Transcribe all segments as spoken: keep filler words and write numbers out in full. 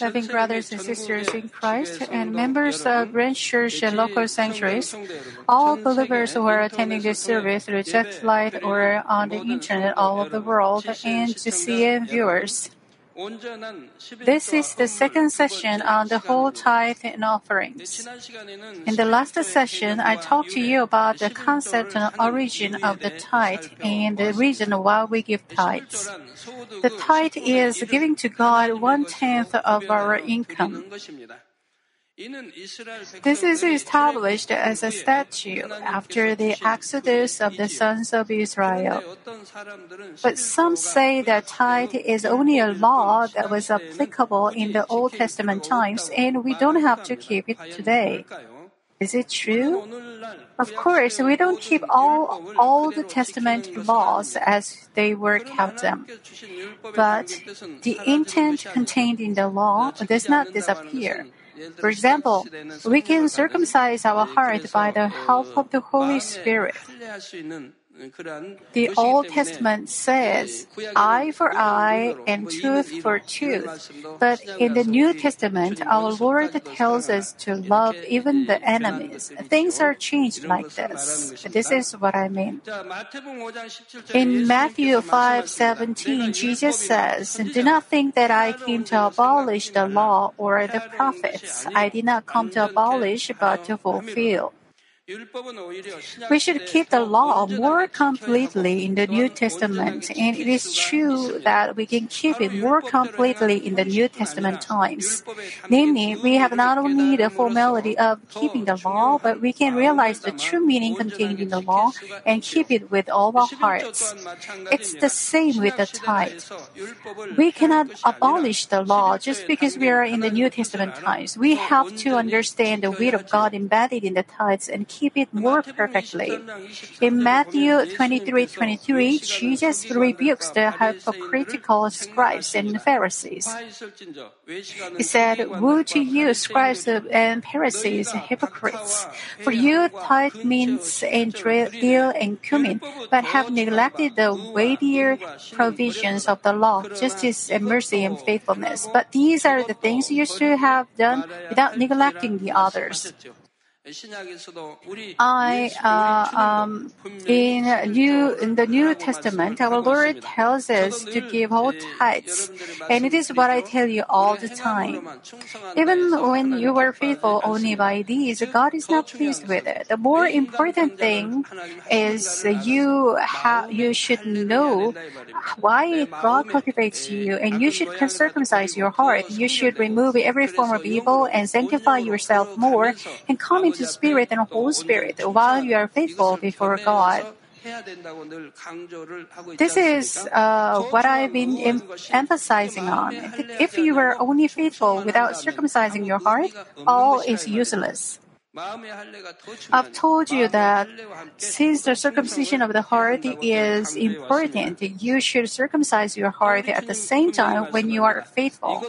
Loving brothers and sisters in Christ and members of branch church and local sanctuaries, all believers who are attending this service through chat light or on the internet all over the world, and G C M viewers. This is the second session on the whole tithe and offerings. In the last session, I talked to you about the concept and origin of the tithe and the reason why we give tithes. The tithe is giving to God one-tenth of our income. This is established as a statute after the exodus of the sons of Israel. But some say that tithe is only a law that was applicable in the Old Testament times, and we don't have to keep it today. Is it true? Of course, we don't keep all Old Testament laws as they were kept them. But the intent contained in the law does not disappear. For example, we can circumcise our heart by the help of the Holy Spirit. The Old Testament says, eye for eye and tooth for tooth. But in the New Testament, our Lord tells us to love even the enemies. Things are changed like this. This is what I mean. In Matthew five seventeen, Jesus says, "Do not think that I came to abolish the law or the prophets. I did not come to abolish, but to fulfill." We should keep the law more completely in the New Testament, and it is true that we can keep it more completely in the New Testament times. Namely, we have not only the formality of keeping the law, but we can realize the true meaning contained in the law and keep it with all our hearts. It's the same with the tithe. We cannot abolish the law just because we are in the New Testament times. We have to understand the will of God embedded in the tithes and keep keep it more perfectly. In Matthew twenty-three twenty-three, Jesus rebukes the hypocritical scribes and Pharisees. He said, "Woe to you, scribes and Pharisees, hypocrites! For you tithe mint and dill and cumin, but have neglected the weightier provisions of the law, justice and mercy and faithfulness. But these are the things you should have done without neglecting the others." I, uh, um, in, New, in the New Testament, our Lord tells us to give all tithes, and it is what I tell you all the time. Even when you were faithful only by these, God is not pleased with it. The more important thing is you ha- you should know why God cultivates you, and you should circumcise your heart. You should remove every form of evil and sanctify yourself more, and come into Spirit and Holy Spirit while you are faithful before God. This is uh, what I've been em- emphasizing on. If you were only faithful without circumcising your heart, all is useless. I've told you that since the circumcision of the heart is important, you should circumcise your heart at the same time when you are faithful.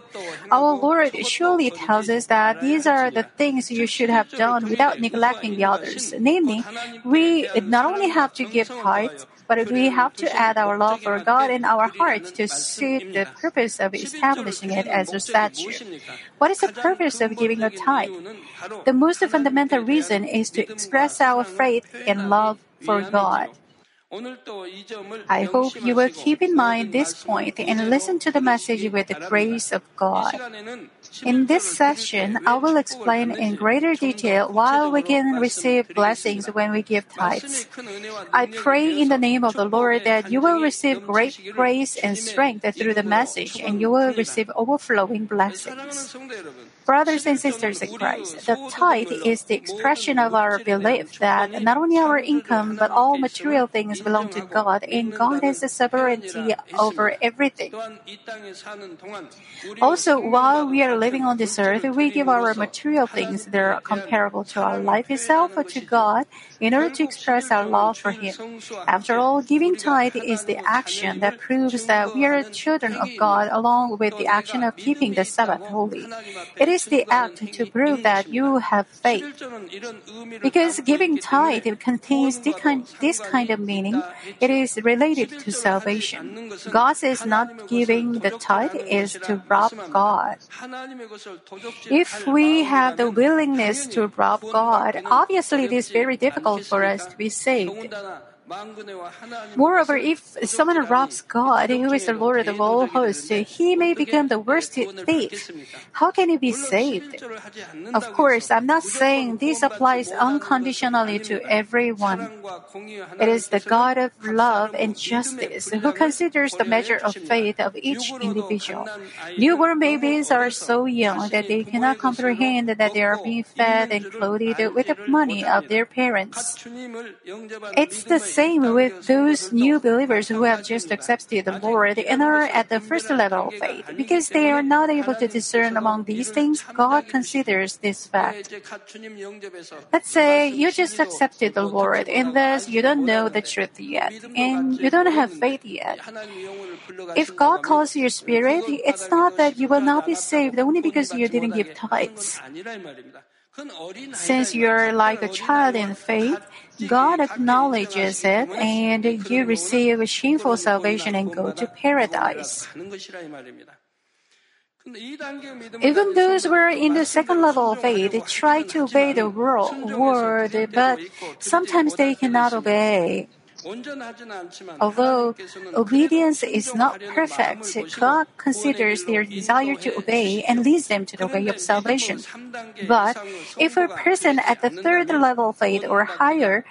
Our Lord surely tells us that these are the things you should have done without neglecting the others. Namely, we not only have to give tithes, but we have to add our love for God in our heart to suit the purpose of establishing it as a statute. What is the purpose of giving a tithe? The most fundamental reason is to express our faith and love for God. I hope you will keep in mind this point and listen to the message with the grace of God. In this session, I will explain in greater detail why we can receive blessings when we give tithes. I pray in the name of the Lord that you will receive great grace and strength through the message, and you will receive overflowing blessings. Brothers and sisters in Christ, the tithe is the expression of our belief that not only our income but all material things belong to God, and God has the sovereignty over everything. Also, while we are living on this earth, we give our material things that are comparable to our life itself or to God in order to express our love for Him. After all, giving tithe is the action that proves that we are children of God along with the action of keeping the Sabbath holy. It is the act to prove that you have faith. Because giving tithe contains this kind of meaning, it is related to salvation. God says not giving the tithe is to rob God. If we have the willingness to rob God, obviously it is very difficult for us to be saved. Moreover, if someone robs God, who is the Lord of all hosts, he may become the worst thief. How can he be saved? Of course, I'm not saying this applies unconditionally to everyone. It is the God of love and justice who considers the measure of faith of each individual. Newborn babies are so young that they cannot comprehend that they are being fed and clothed with the money of their parents. It's the same Same with those new believers who have just accepted the Lord and are at the first level of faith. Because they are not able to discern among these things, God considers this fact. Let's say you just accepted the Lord and thus you don't know the truth yet, and you don't have faith yet. If God calls your spirit, it's not that you will not be saved only because you didn't give tithes. Since you're like a child in faith, God acknowledges it and you receive shameful salvation and go to paradise. Even those who are in the second level of faith try to obey the word, but sometimes they cannot obey. Although obedience is not perfect, God considers their desire to obey and leads them to the way of salvation. But if a person at the third level of faith or higher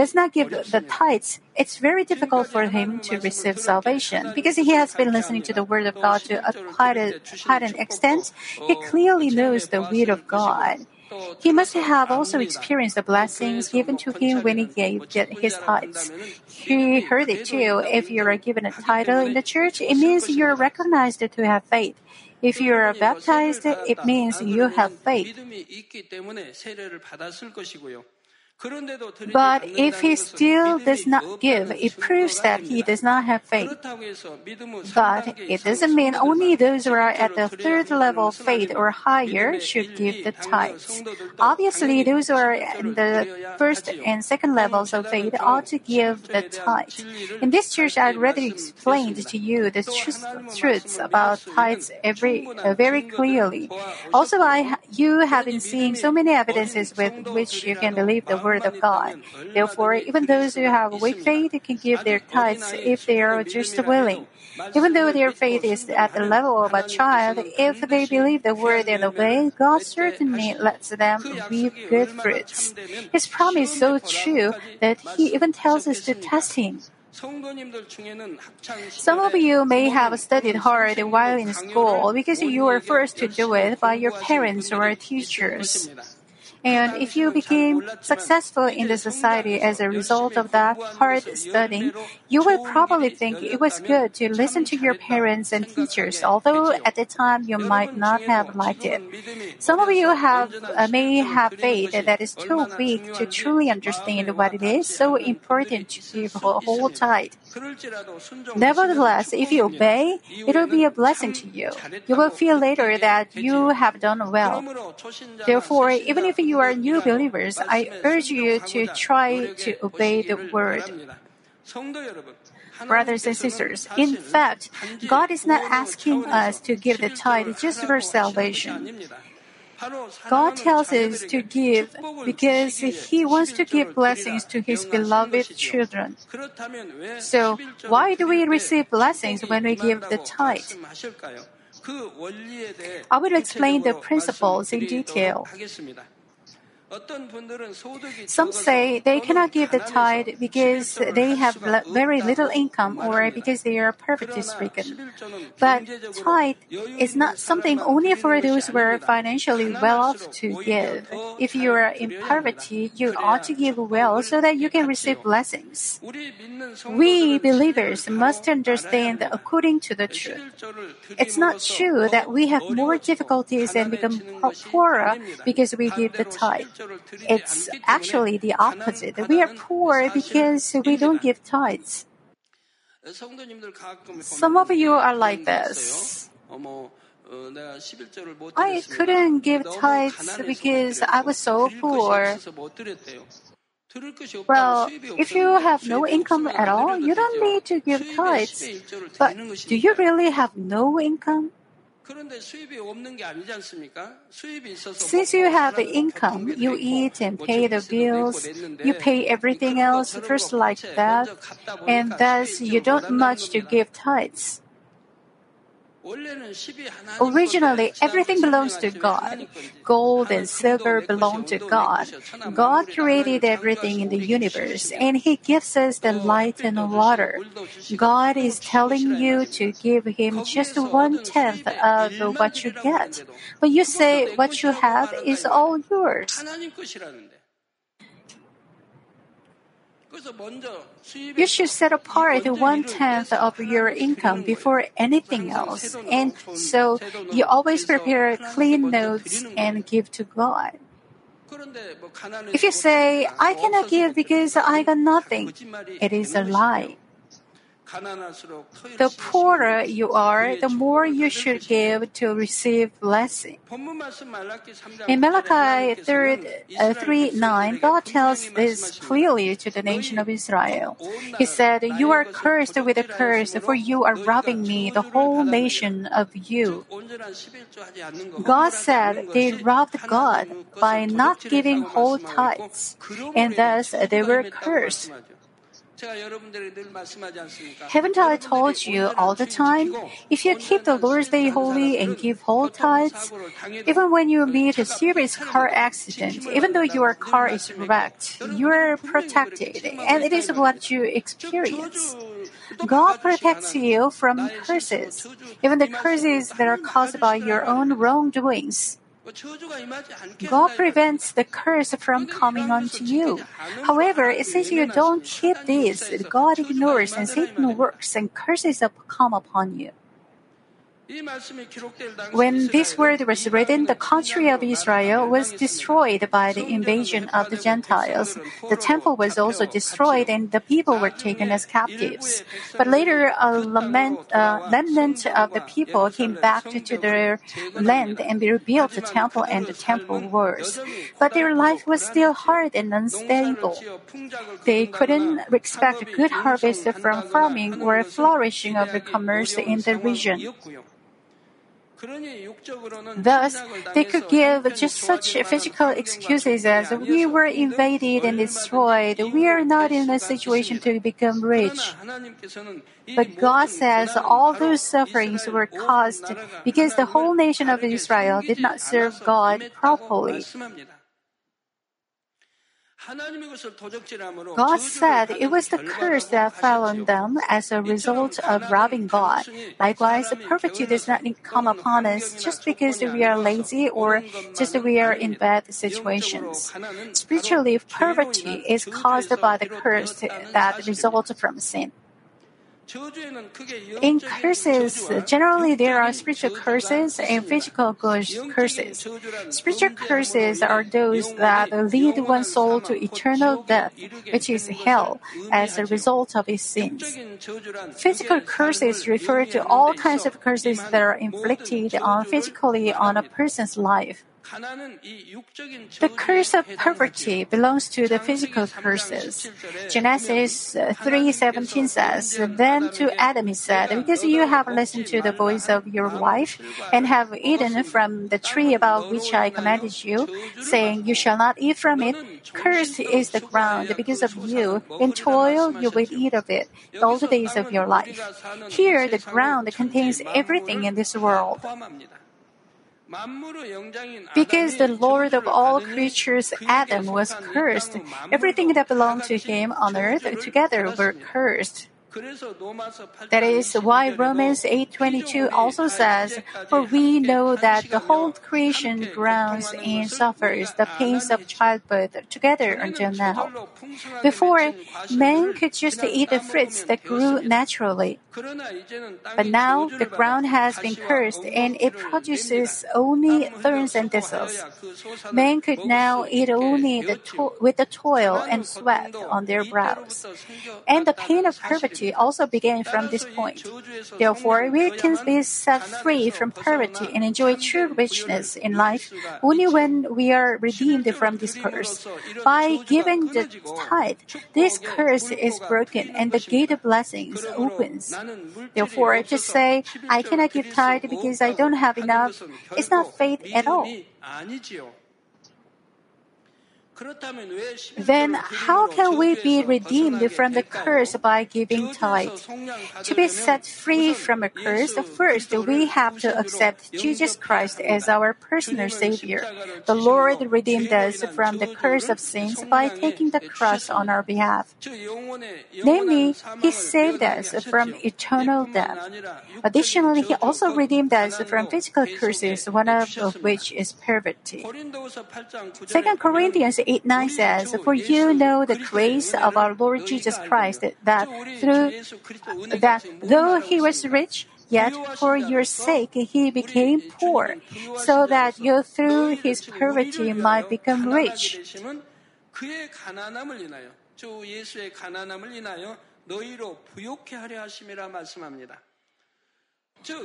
does not give the tithes, it's very difficult for him to receive salvation. Because he has been listening to the Word of God to quite, a, quite an extent, he clearly knows the will of God. He must have also experienced the blessings given to him when he gave his tithes. He heard it too. If you are given a title in the church, it means you are recognized to have faith. If you are baptized, it means you have faith. But if he still does not give, it proves that he does not have faith. But it doesn't mean only those who are at the third level of faith or higher should give the tithes. Obviously, those who are in the first and second levels of faith ought to give the tithes. In this church, I already explained to you the tr- truths about tithes every, uh, very clearly. Also, I ha- you have been seeing so many evidences with which you can believe the word of God. Therefore, even those who have weak faith can give their tithes if they are just willing. Even though their faith is at the level of a child, if they believe the word and obey, God certainly lets them reap good fruits. His promise is so true that He even tells us to test Him. Some of you may have studied hard while in school because you were forced to do it by your parents or teachers. And if you became successful in the society as a result of that hard studying, you will probably think it was good to listen to your parents and teachers, although at the time you might not have liked it. Some of you have, uh, may have faith that is too weak to truly understand what it is so important to give hold tight. Nevertheless, if you obey, it will be a blessing to you. You will feel later that you have done well. Therefore, even if you you are new believers, I urge you to try to obey the word. Brothers and sisters, in fact, God is not asking us to give the tithe just for salvation. God tells us to give because He wants to give blessings to His beloved children. So, why do we receive blessings when we give the tithe? I will explain the principles in detail. Some say they cannot give the tithe because they have very little income or because they are poverty stricken. But tithe is not something only for those who are financially well off to give. If you are in poverty, you ought to give well so that you can receive blessings. We believers must understand that according to the truth. It's not true that we have more difficulties and become poorer because we give the tithe. It's actually the opposite. We are poor because we don't give tithes. Some of you are like this. I couldn't give tithes because I was so poor. Well, if you have no income at all, you don't need to give tithes. But do you really have no income? Since you have income, you eat and pay the bills, you pay everything else first like that, and thus you don't much to give tithes. Originally, everything belongs to God. Gold and silver belong to God. God created everything in the universe, and He gives us the light and the water. God is telling you to give Him just one-tenth of what you get. But you say what you have is all yours. You should set apart one-tenth of your income before anything else. And so you always prepare clean notes and give to God. If you say, I cannot give because I got nothing, it is a lie. The poorer you are, the more you should give to receive blessing. In Malachi three nine, God tells this clearly to the nation of Israel. He said, "You are cursed with a curse, for you are robbing me, the whole nation, of you." God said they robbed God by not giving whole tithes, and thus they were cursed. Haven't I told you all the time? If you keep the Lord's Day holy and give whole tithes, even when you meet a serious car accident, even though your car is wrecked, you are protected, and it is what you experience. God protects you from curses, even the curses that are caused by your own wrongdoings. God prevents the curse from coming onto you. However, since you don't keep this, God ignores and Satan works and curses come upon you. When this word was written, the country of Israel was destroyed by the invasion of the Gentiles. The temple was also destroyed and the people were taken as captives. But later, a lament, uh, remnant of the people came back to their land and they rebuilt the temple and the temple walls. But their life was still hard and unstable. They couldn't expect a good harvest from farming or a flourishing of the commerce in the region. Thus, they could give just such physical excuses as, we were invaded and destroyed, we are not in a situation to become rich. But God says all those sufferings were caused because the whole nation of Israel did not serve God properly. God said it was the curse that fell on them as a result of robbing God. Likewise, the poverty does not come upon us just because we are lazy or just we are in bad situations. Spiritually, poverty is caused by the curse that results from sin. In curses, generally there are spiritual curses and physical curses. Spiritual curses are those that lead one soul to eternal death, which is hell, as a result of his sins. Physical curses refer to all kinds of curses that are inflicted on physically on a person's life. The curse of poverty belongs to the physical curses. Genesis three seventeen says, "Then to Adam he said, because you have listened to the voice of your wife, and have eaten from the tree about which I commanded you, saying, you shall not eat from it, cursed is the ground because of you, in toil you will eat of it, all the days of your life." Here the ground contains everything in this world. Because the Lord of all creatures, Adam, was cursed, everything that belonged to him on earth together were cursed. That is why Romans eight twenty-two also says, "For we know that the whole creation groans and suffers the pains of childbirth together until now." Before, man could just eat the fruits that grew naturally. But now the ground has been cursed and it produces only thorns and thistles. Men could now eat only the to- with the toil and sweat on their brows. And the pain of poverty also began from this point. Therefore, we can be set free from poverty and enjoy true richness in life only when we are redeemed from this curse. By giving the tithe, this curse is broken and the gate of blessings opens. Therefore, to say, "I cannot give tithe because I don't have enough," is not faith at all. Then how can we be redeemed from the curse by giving tithe? To be set free from a curse, first we have to accept Jesus Christ as our personal Savior. The Lord redeemed us from the curse of sins by taking the cross on our behalf. Namely, He saved us from eternal death. Additionally, He also redeemed us from physical curses, one of which is poverty. Second Corinthians eight nine says, "For you know the grace of our Lord Jesus Christ, that through that though he was rich, yet for your sake he became poor, so that you through his poverty might become rich."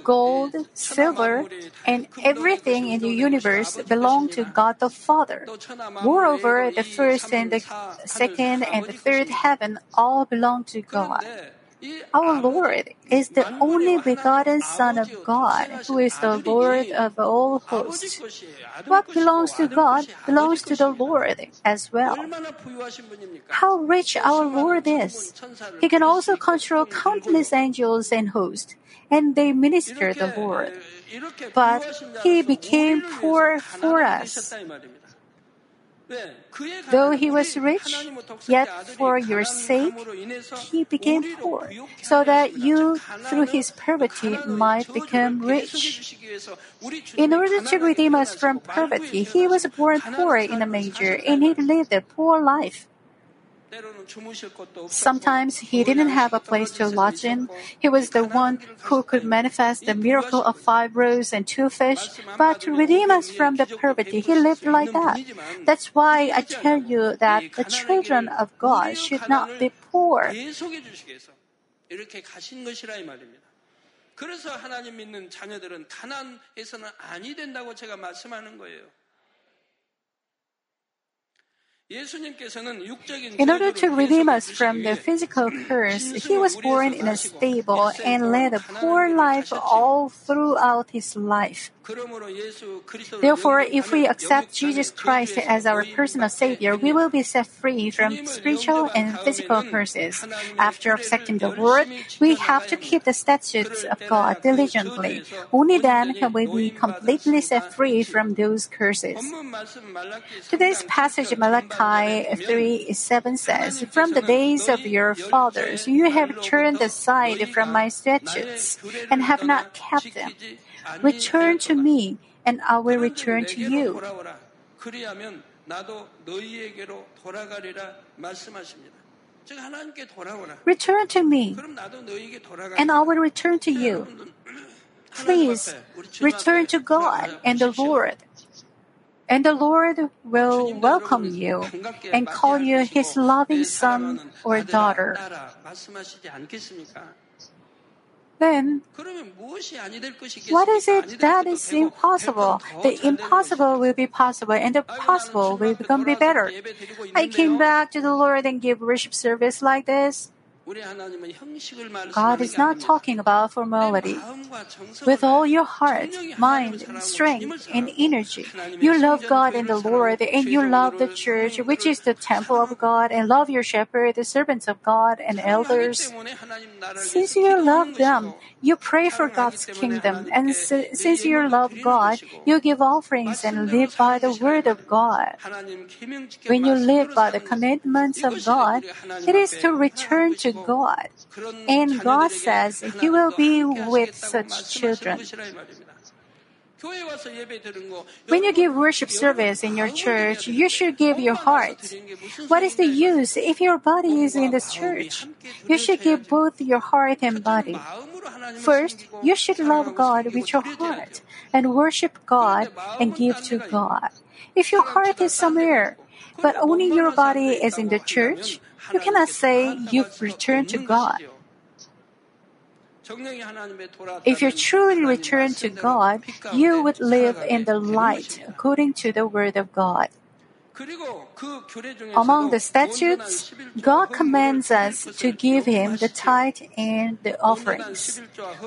Gold, silver, and everything in the universe belong to God the Father. Moreover, the first and the second and the third heaven all belong to God. Our Lord is the only begotten Son of God, who is the Lord of all hosts. What belongs to God belongs to the Lord as well. How rich our Lord is! He can also control countless angels and hosts, and they minister the Lord. But He became poor for us. Though he was rich, yet for your sake he became poor, so that you through his poverty might become rich. In order to redeem us from poverty, he was born poor in a manger, and he lived a poor life. Sometimes he didn't have a place to lodge in. He was the one who could manifest the miracle of five loaves and two fish, but to redeem us from the poverty, he lived like that. That's why I tell you that the children of God should not be poor. 그래서 하나님 믿는 자녀들은 가난해서는 아니 된다고 제가 말씀하는 거예요. In order to redeem us from the physical curse, He was born in a stable and led a poor life all throughout His life. Therefore, if we accept Jesus Christ as our personal Savior, we will be set free from spiritual and physical curses. After accepting the Lord, we have to keep the statutes of God diligently. Only then can we be completely set free from those curses. Today's passage, Malachi three seven says, "From the days of your fathers, you have turned aside from my statutes and have not kept them. Return to me, and I will return to you." Return to me, and I will return to you. Please return to God and the Lord, and the Lord will welcome you and call you His loving son or daughter. Then, what is it that is impossible? The impossible will be possible, and the possible will become be better. I came back to the Lord and gave worship service like this. God is not talking about formality. With all your heart, mind, strength, and energy, you love God and the Lord, and you love the church, which is the temple of God, and love your shepherd, the servants of God, and elders. Since you love them, you pray for God's kingdom, and since you love God, you give offerings and live by the word of God. When you live by the commandments of God, it is to return to God. And God says He will be with such children. When you give worship service in your church, you should give your heart. What is the use if your body is in this church? You should give both your heart and body. First, you should love God with your heart and worship God and give to God. If your heart is somewhere, but only your body is in the church, you cannot say you've returned to God. If you truly return to God, you would live in the light according to the Word of God. Among the statutes, God commands us to give Him the tithe and the offerings.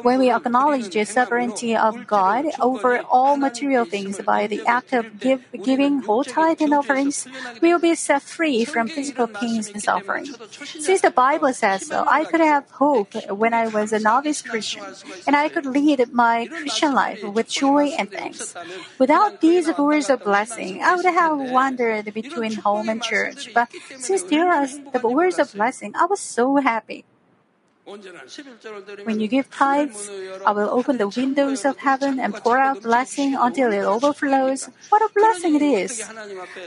When we acknowledge the sovereignty of God over all material things by the act of give, giving whole tithe and offerings, we will be set free from physical pains and suffering. Since the Bible says so, I could have hope when I was a novice Christian, and I could lead my Christian life with joy and thanks. Without these words of blessing, I would have wandered between home and church, but since there are the words of blessing, I was so happy. When you give tithes, I will open the windows of heaven and pour out blessing until it overflows. What a blessing it is!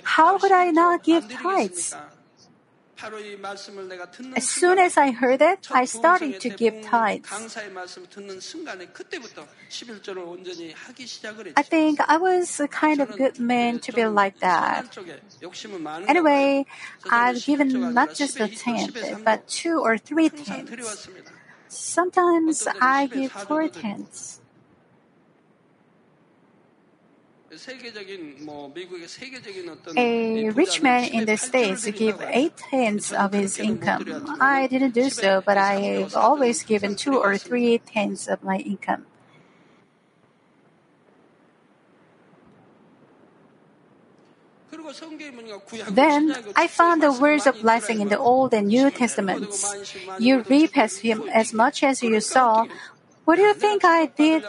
How could I not give tithes? As soon as I heard it, I started to give tithes. I think I was a kind of good man to be like that. Anyway, I've given not just a tenth, but two or three tenths. Sometimes I give four tenths. A rich man in the States gave eight tenths of his income. I didn't do so, but I have always given two or three tenths of my income. Then I found the words of blessing in the Old and New Testaments. You reap as, as much as you sow. What do you think I did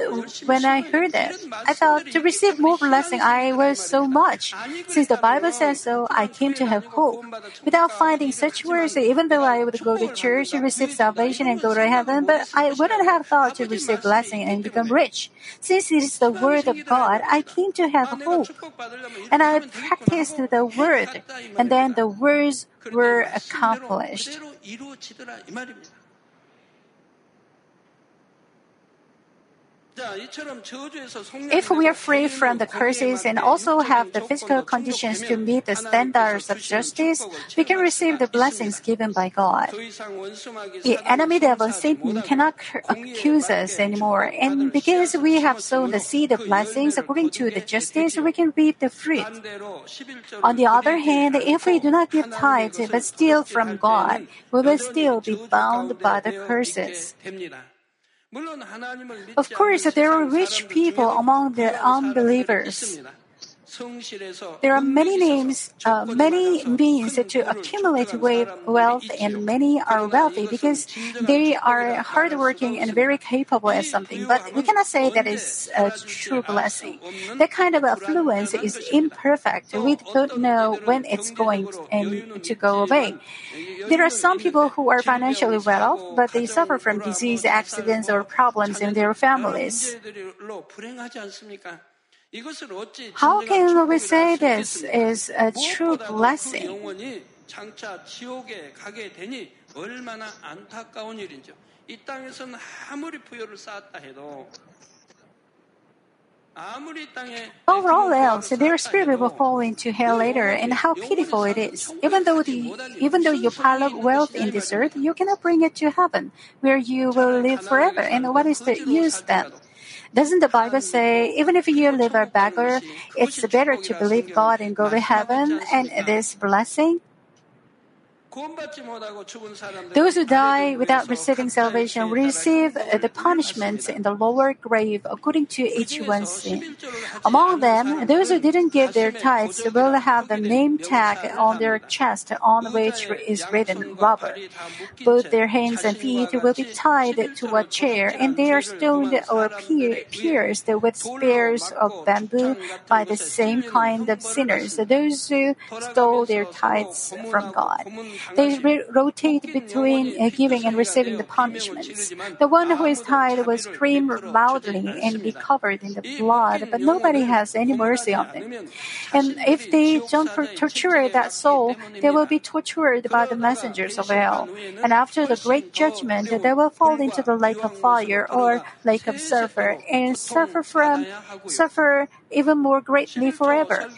when I heard that? I thought to receive more blessing I was so much. Since the Bible says so, I came to have hope. Without finding such words, even though I would go to church, receive salvation, and go to heaven, but I wouldn't have thought to receive blessing and become rich. Since it is the Word of God, I came to have hope. And I practiced the Word, and then the words were accomplished. If we are free from the curses and also have the physical conditions to meet the standards of justice, we can receive the blessings given by God. The enemy devil, Satan, cannot accuse us anymore, and because we have sown the seed of blessings according to the justice, we can reap the fruit. On the other hand, if we do not give tithes but steal from God, we will still be bound by the curses. Of course, there are rich people among the unbelievers. There are many names, uh, many means to accumulate wealth, and many are wealthy because they are hardworking and very capable at something. But we cannot say that is a true blessing. That kind of affluence is imperfect. We don't know when it's going and to go away. There are some people who are financially well, but they suffer from disease, accidents, or problems in their families. How can we say this is a true blessing? Over all else, their spirit will fall into hell later, and how pitiful it is. Even though the, even though you pile up wealth in this earth, you cannot bring it to heaven, where you will live forever, and what is the use then? Doesn't the Bible say, even if you live a beggar, it's better to believe God and go to heaven and this blessing? Those who die without receiving salvation will receive the punishments in the lower grave according to each one's sin. Among them, those who didn't give their tithes will have the name tag on their chest on which is written robber. Both their hands and feet will be tied to a chair, and they are stoned or pierced with spears of bamboo by the same kind of sinners, those who stole their tithes from God. They re- rotate between uh, giving and receiving the punishments. The one who is tied will scream loudly and be covered in the blood, but nobody has any mercy on them. And if they don't torture that soul, they will be tortured by the messengers of hell. And after the great judgment, they will fall into the lake of fire or lake of sulfur and suffer from suffer even more greatly forever.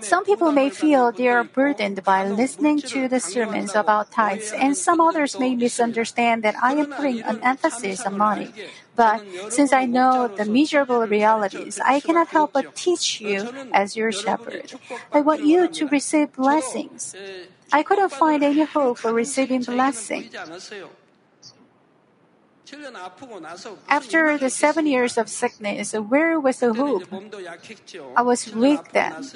Some people may feel they are burdened by listening to the sermons about tithes, and some others may misunderstand that I am putting an emphasis on money. But since I know the miserable realities, I cannot help but teach you as your shepherd. I want you to receive blessings. I couldn't find any hope for receiving blessing. After the seven years of sickness, where was the hope? I was weak then.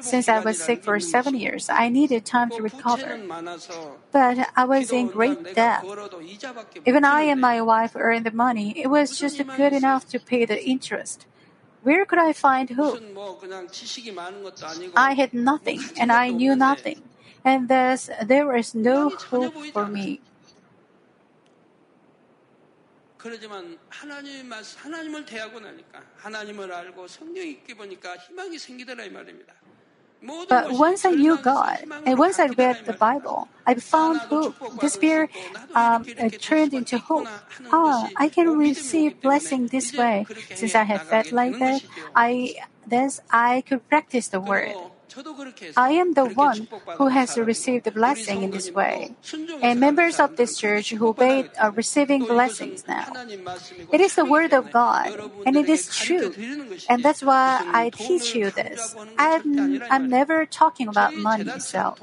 Since I was sick for seven years, I needed time to recover. But I was in great debt. Even I and my wife earned the money. It was just good enough to pay the interest. Where could I find hope? I had nothing, and I knew nothing. And thus, there was no hope for me. 그러지만 하나님의 말씀, 하나님을 대하고 나니까 하나님을 알고 성령 있게 보니까 희망이 생기더라 이 말입니다. But once I knew God, and once I read the Bible, I found hope. Despair um, turned into hope. Ah, I can receive blessing this way. Since I had felt like that, I, thus I could practice the word. I am the one who has received the blessing in this way, and members of this church who obeyed are receiving blessings now. It is the Word of God, and it is true, and that's why I teach you this. I'm, I'm never talking about money itself.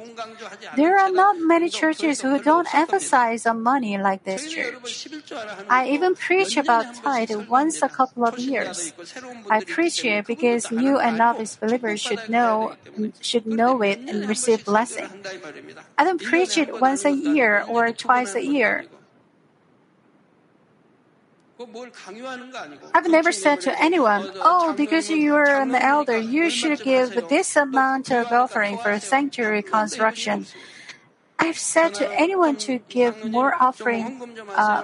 There are not many churches who don't emphasize on money like this church. I even preach about tithe once a couple of years. I preach it because new and novice believers should know should know it and receive blessing. I don't preach it once a year or twice a year. I've never said to anyone, oh, because you are an elder, you should give this amount of offering for sanctuary construction. I've said to anyone to give more offering. Uh,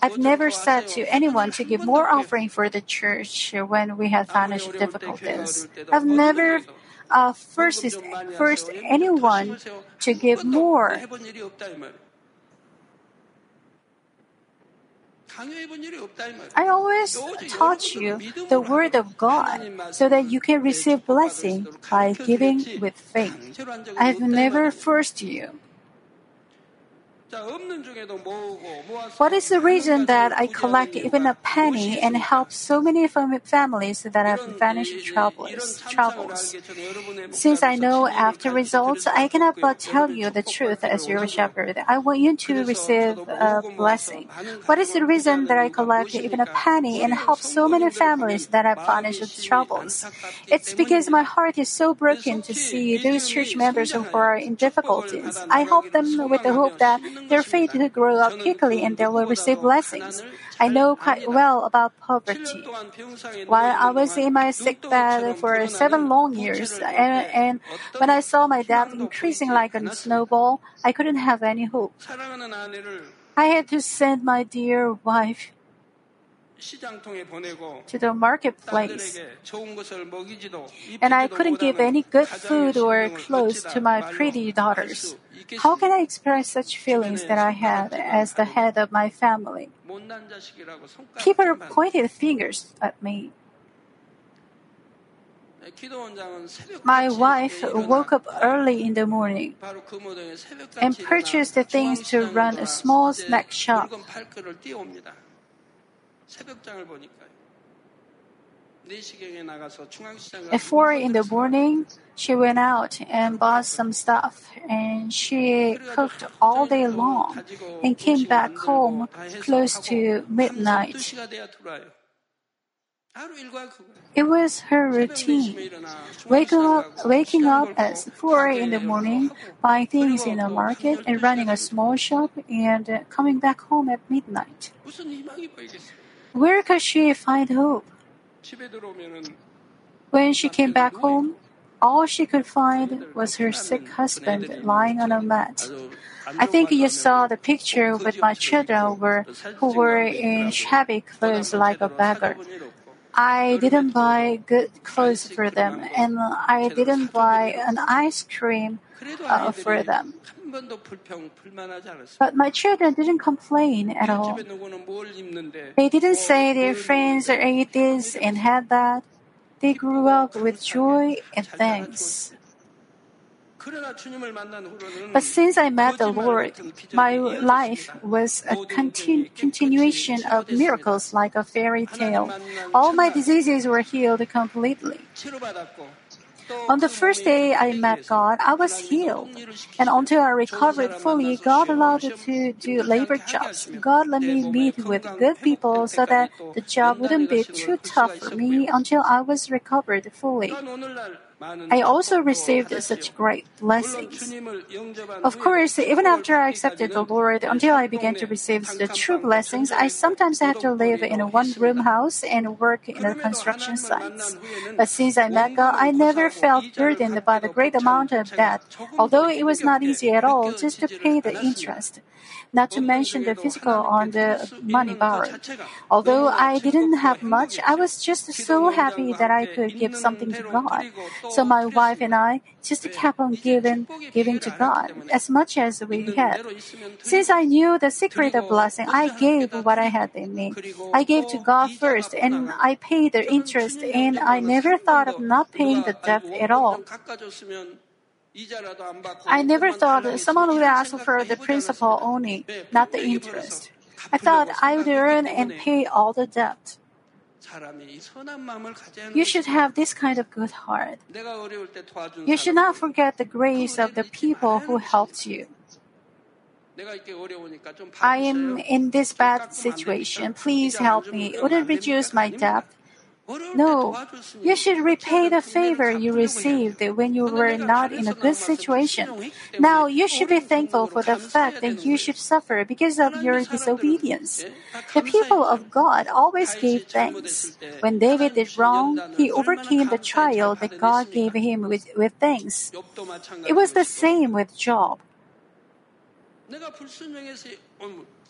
I've never said to anyone to give more offering for the church when we had financial difficulties. I've never Uh, first, is, first anyone to give more. I always taught you the Word of God so that you can receive blessing by giving with faith. I've never forced you. What is the reason that I collect even a penny and help so many families that have financial troubles? troubles? Since I know after results, I cannot but tell you the truth as your shepherd. I want you to receive a blessing. What is the reason that I collect even a penny and help so many families that have financial troubles? It's because my heart is so broken to see those church members who are in difficulties. I help them with the hope that their faith will grow up quickly and they will receive blessings. I know quite well about poverty. While I was in my sick bed for seven long years, and, and when I saw my debt increasing like a snowball, I couldn't have any hope. I had to send my dear wife to the marketplace, and I couldn't give any good food or clothes to my pretty daughters. How can I express such feelings that I had as the head of my family? People pointed fingers at me. My wife woke up early in the morning and purchased the things to run a small snack shop. At four in the morning, she went out and bought some stuff, and she cooked all day long and came back home close to midnight. It was her routine. Waking up, waking up at four in the morning, buying things in the market and running a small shop, and coming back home at midnight. Where could she find hope? When she came back home, all she could find was her sick husband lying on a mat. I think you saw the picture with my children were, who were in shabby clothes like a beggar. I didn't buy good clothes for them, and I didn't buy an ice cream uh, for them. But my children didn't complain at all. They didn't say their friends ate this and had that. They grew up with joy and thanks. But since I met the Lord, my life was a continu- continuation of miracles like a fairy tale. All my diseases were healed completely. On the first day I met God, I was healed. And until I recovered fully, God allowed me to do labor jobs. God let me meet with good people so that the job wouldn't be too tough for me until I was recovered fully. I also received such great blessings. Of course, even after I accepted the Lord, until I began to receive the true blessings, I sometimes had to live in a one-room house and work in the construction sites. But since I met God, I never felt burdened by the great amount of debt, although it was not easy at all just to pay the interest, not to mention the physical on the money borrowed. Although I didn't have much, I was just so happy that I could give something to God. So my wife and I just kept on giving, giving to God as much as we had. Since I knew the secret of blessing, I gave what I had in me. I gave to God first, and I paid the interest, and I never thought of not paying the debt at all. I never thought someone would ask for the principal only, not the interest. I thought I would earn and pay all the debt. You should have this kind of good heart. You should not forget the grace of the people who helped you. I am in this bad situation. Please help me. Would it reduce my debt? No, you should repay the favor you received when you were not in a good situation. Now, you should be thankful for the fact that you should suffer because of your disobedience. The people of God always gave thanks. When David did wrong, he overcame the trial that God gave him with, with thanks. It was the same with Job.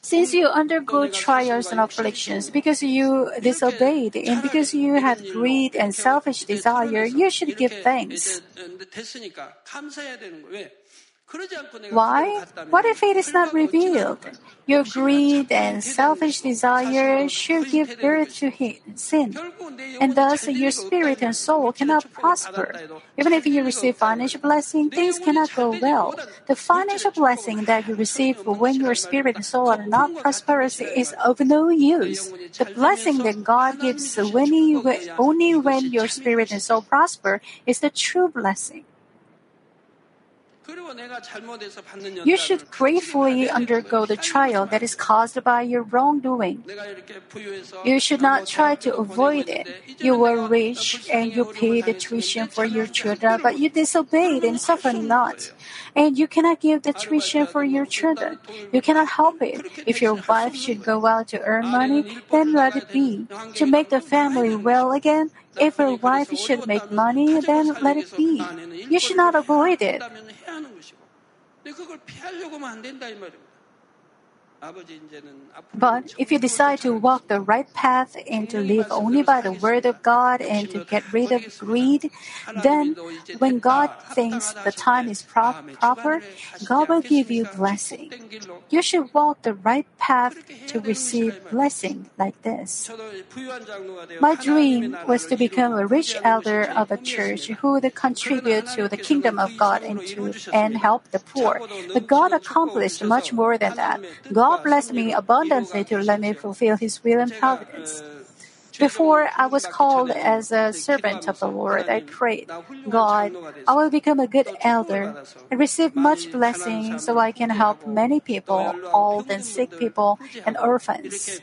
Since you undergo trials and afflictions because you disobeyed and because you had greed and selfish desire, you should give thanks. Why? What if it is not revealed? Your greed and selfish desire should give birth to sin, and thus your spirit and soul cannot prosper. Even if you receive financial blessing, things cannot go well. The financial blessing that you receive when your spirit and soul are not prosperous is of no use. The blessing that God gives when he, only when your spirit and soul prosper is the true blessing. You should gratefully undergo the trial that is caused by your wrongdoing. You should not try to avoid it. You were rich and you paid the tuition for your children, but you disobeyed and suffered not. And you cannot give the tuition for your children. You cannot help it. If your wife should go out to earn money, then let it be. To make the family well again, if your wife should make money, then let it be. You should not avoid it. But if you decide to walk the right path and to live only by the word of God and to get rid of greed, then when God thinks the time is pro- proper, God will give you blessing. You should walk the right path to receive blessing like this. My dream was to become a rich elder of a church who would contribute to the kingdom of God and, to, and help the poor. But God accomplished much more than that. God blessed me abundantly to let me fulfill His will and providence. Before I was called as a servant of the Lord, I prayed, God, I will become a good elder and receive much blessing so I can help many people, old and sick people, and orphans.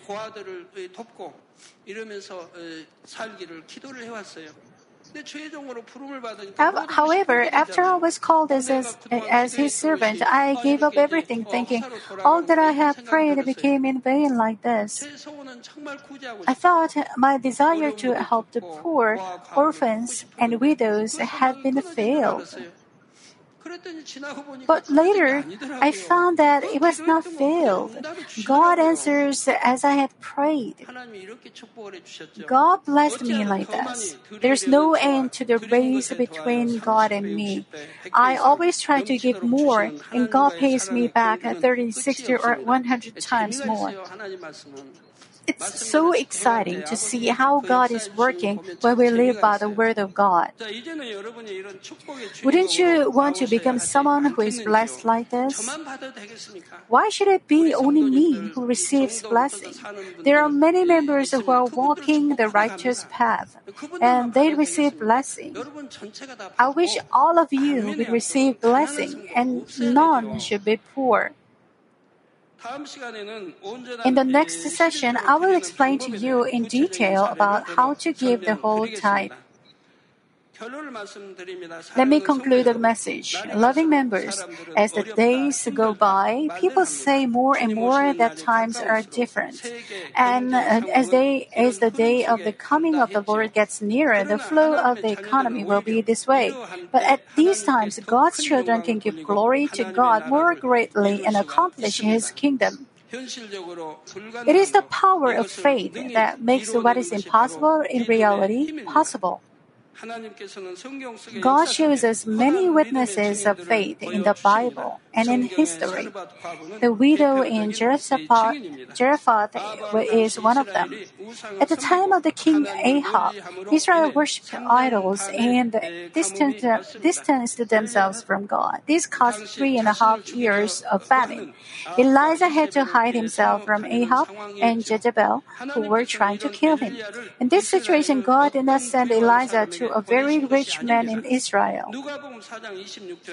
However, after I was called as, as, as his servant, I gave up everything, thinking, all that I have prayed became in vain like this. I thought my desire to help the poor, orphans, and widows had been failed. But later, I found that it was not failed. God answers as I had prayed. God blessed me like this. There's no end to the race between God and me. I always try to give more, and God pays me back thirty, sixty, or one hundred times more. It's so exciting to see how God is working when we live by the Word of God. Wouldn't you want to become someone who is blessed like this? Why should it be only me who receives blessing? There are many members who are walking the righteous path, and they receive blessing. I wish all of you would receive blessing, and none should be poor. In the next session, I will explain to you in detail about how to give the whole tithe. Let me conclude the message. Loving members, as the days go by, people say more and more that times are different. And as, they, as the day of the coming of the Lord gets nearer, the flow of the economy will be this way. But at these times, God's children can give glory to God more greatly and accomplish His kingdom. It is the power of faith that makes what is impossible in reality possible. God shows us many witnesses of faith in the Bible and in history. The widow in Zarephath is one of them. At the time of the king Ahab, Israel worshipped idols and distanced themselves from God. This caused three and a half years of famine. Elijah had to hide himself from Ahab and Jezebel, who were trying to kill him. In this situation, God did not send Elijah to a very rich man in Israel.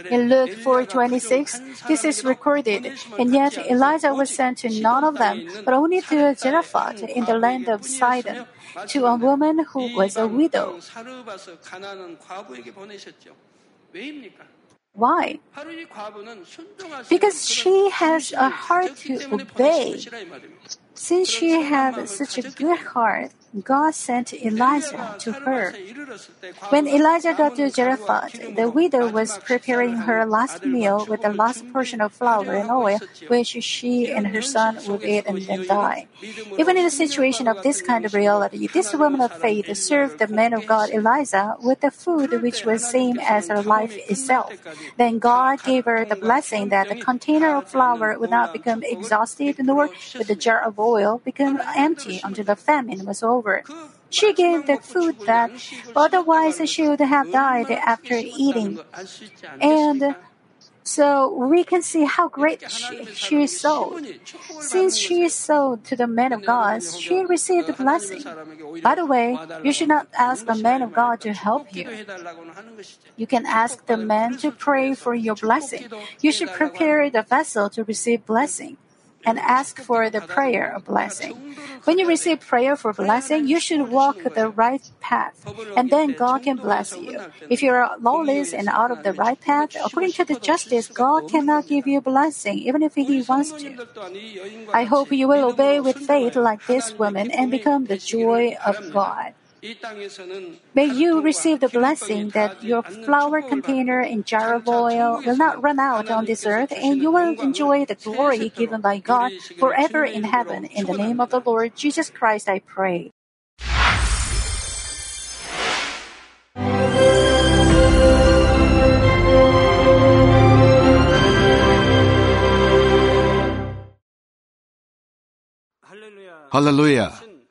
In Luke four twenty-six, this is recorded, and yet Elijah was sent to none of them, but only to Zarephath in the land of Sidon, to a woman who was a widow. Why? Because she has a heart to obey. Since she had such a good heart, God sent Elijah to her. When Elijah got to Zarephath, the widow was preparing her last meal with the last portion of flour and oil, which she and her son would eat and then die. Even in a situation of this kind of reality, this woman of faith served the man of God Elijah with the food which was same as her life itself. Then God gave her the blessing that the container of flour would not become exhausted, nor would the jar of oil became empty until the famine was over. She gave the food that otherwise she would have died after eating. And so we can see how great she, she sowed. Since she sowed to the man of God, she received a blessing. By the way, you should not ask the man of God to help you. You can ask the man to pray for your blessing. You should prepare the vessel to receive blessing and ask for the prayer of blessing. When you receive prayer for blessing, you should walk the right path, and then God can bless you. If you are lawless and out of the right path, according to the justice, God cannot give you blessing, even if He wants to. I hope you will obey with faith like this woman and become the joy of God. May you receive the blessing that your flour container and jar of oil will not run out on this earth, and you will enjoy the glory given by God forever in heaven. In the name of the Lord Jesus Christ, I pray. Hallelujah.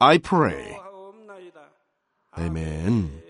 I pray. Amen.